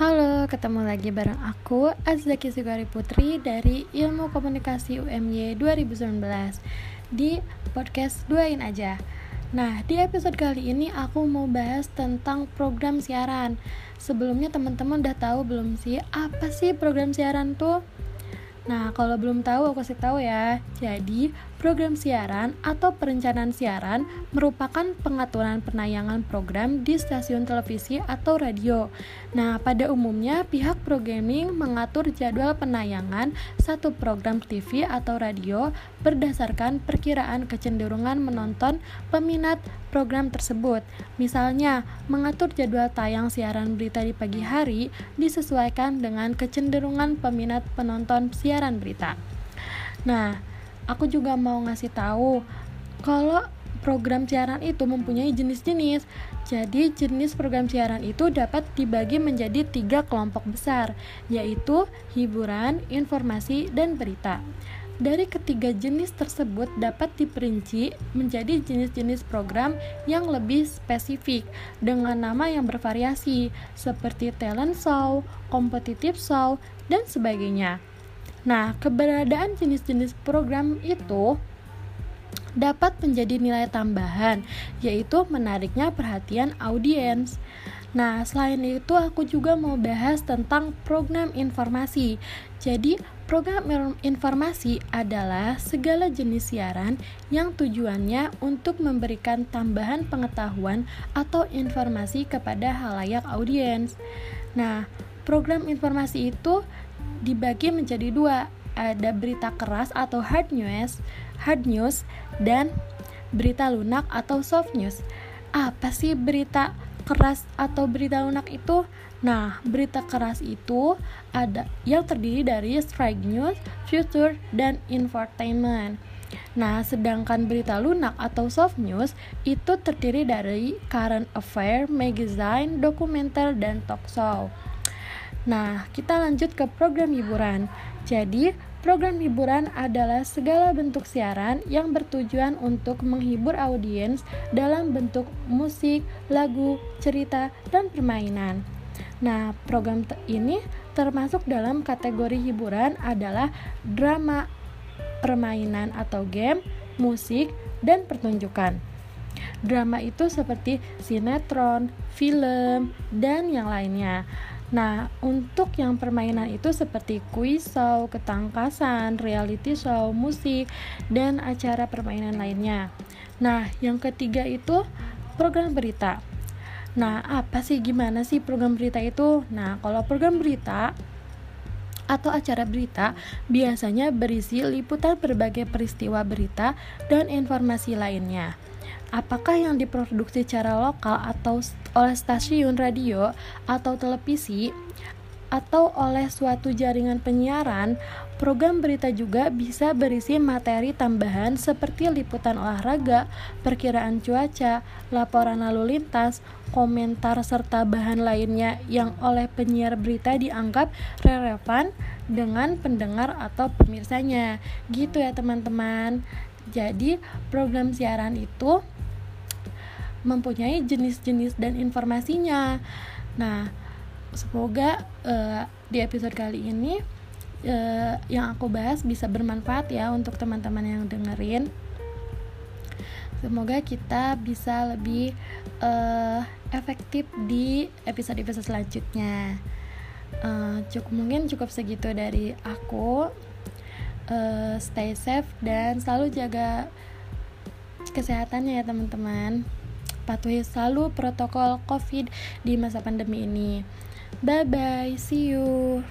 Halo, ketemu lagi bareng aku, Azkia Sugiari Putri dari Ilmu Komunikasi UMY 2019 di podcast Duain Aja. Nah, di episode kali ini aku mau bahas tentang program siaran. Sebelumnya teman-teman udah tahu belum sih apa sih program siaran tuh? Nah, kalau belum tahu aku kasih tahu ya. Jadi, program siaran atau perencanaan siaran merupakan pengaturan penayangan program di stasiun televisi atau radio. Nah, pada umumnya pihak programming mengatur jadwal penayangan satu program TV atau radio berdasarkan perkiraan kecenderungan menonton peminat program tersebut. Misalnya, mengatur jadwal tayang siaran berita di pagi hari disesuaikan dengan kecenderungan peminat penonton siaran berita. Nah, aku juga mau ngasih tahu kalau program siaran itu mempunyai jenis-jenis. Jadi jenis program siaran itu dapat dibagi menjadi 3 kelompok besar, yaitu hiburan, informasi, dan berita. Dari ketiga jenis tersebut dapat diperinci menjadi jenis-jenis program yang lebih spesifik dengan nama yang bervariasi seperti talent show, competitive show, dan sebagainya. Nah, keberadaan jenis-jenis program itu dapat menjadi nilai tambahan, yaitu menariknya perhatian audiens. Nah, selain itu aku juga mau bahas tentang program informasi. Jadi, program informasi adalah segala jenis siaran yang tujuannya untuk memberikan tambahan pengetahuan atau informasi kepada halayak audiens. Nah, program informasi itu dibagi menjadi 2, ada berita keras atau hard news, dan berita lunak atau soft news. Apa sih berita keras atau berita lunak itu? Nah, berita keras itu ada yang terdiri dari strike news, future, dan infotainment. Nah, sedangkan berita lunak atau soft news itu terdiri dari current affair, magazine, dokumenter, dan talk show. Nah, kita lanjut ke program hiburan. Jadi, program hiburan adalah segala bentuk siaran yang bertujuan untuk menghibur audiens dalam bentuk musik, lagu, cerita, dan permainan. Nah, program ini termasuk dalam kategori hiburan adalah drama, permainan atau game, musik, dan pertunjukan. Drama itu seperti sinetron, film, dan yang lainnya. Nah, untuk yang permainan itu seperti kuis show, ketangkasan, reality show, musik, dan acara permainan lainnya. Nah, yang ketiga itu program berita. Nah, apa sih, gimana sih program berita itu? Nah, kalau program berita atau acara berita biasanya berisi liputan berbagai peristiwa berita dan informasi lainnya. Apakah yang diproduksi secara lokal atau oleh stasiun radio atau televisi atau oleh suatu jaringan penyiaran? Program berita juga bisa berisi materi tambahan seperti liputan olahraga, perkiraan cuaca, laporan lalu lintas, komentar serta bahan lainnya yang oleh penyiar berita dianggap relevan dengan pendengar atau pemirsanya. Gitu ya teman-teman. Jadi, program siaran itu mempunyai jenis-jenis dan informasinya. Nah, semoga di episode kali ini yang aku bahas bisa bermanfaat ya untuk teman-teman yang dengerin. Semoga kita bisa lebih efektif di episode-episode selanjutnya. Mungkin cukup segitu dari aku. Stay safe dan selalu jaga kesehatannya ya teman-teman. Patuhi selalu protokol COVID di masa pandemi ini. Bye-bye, see you.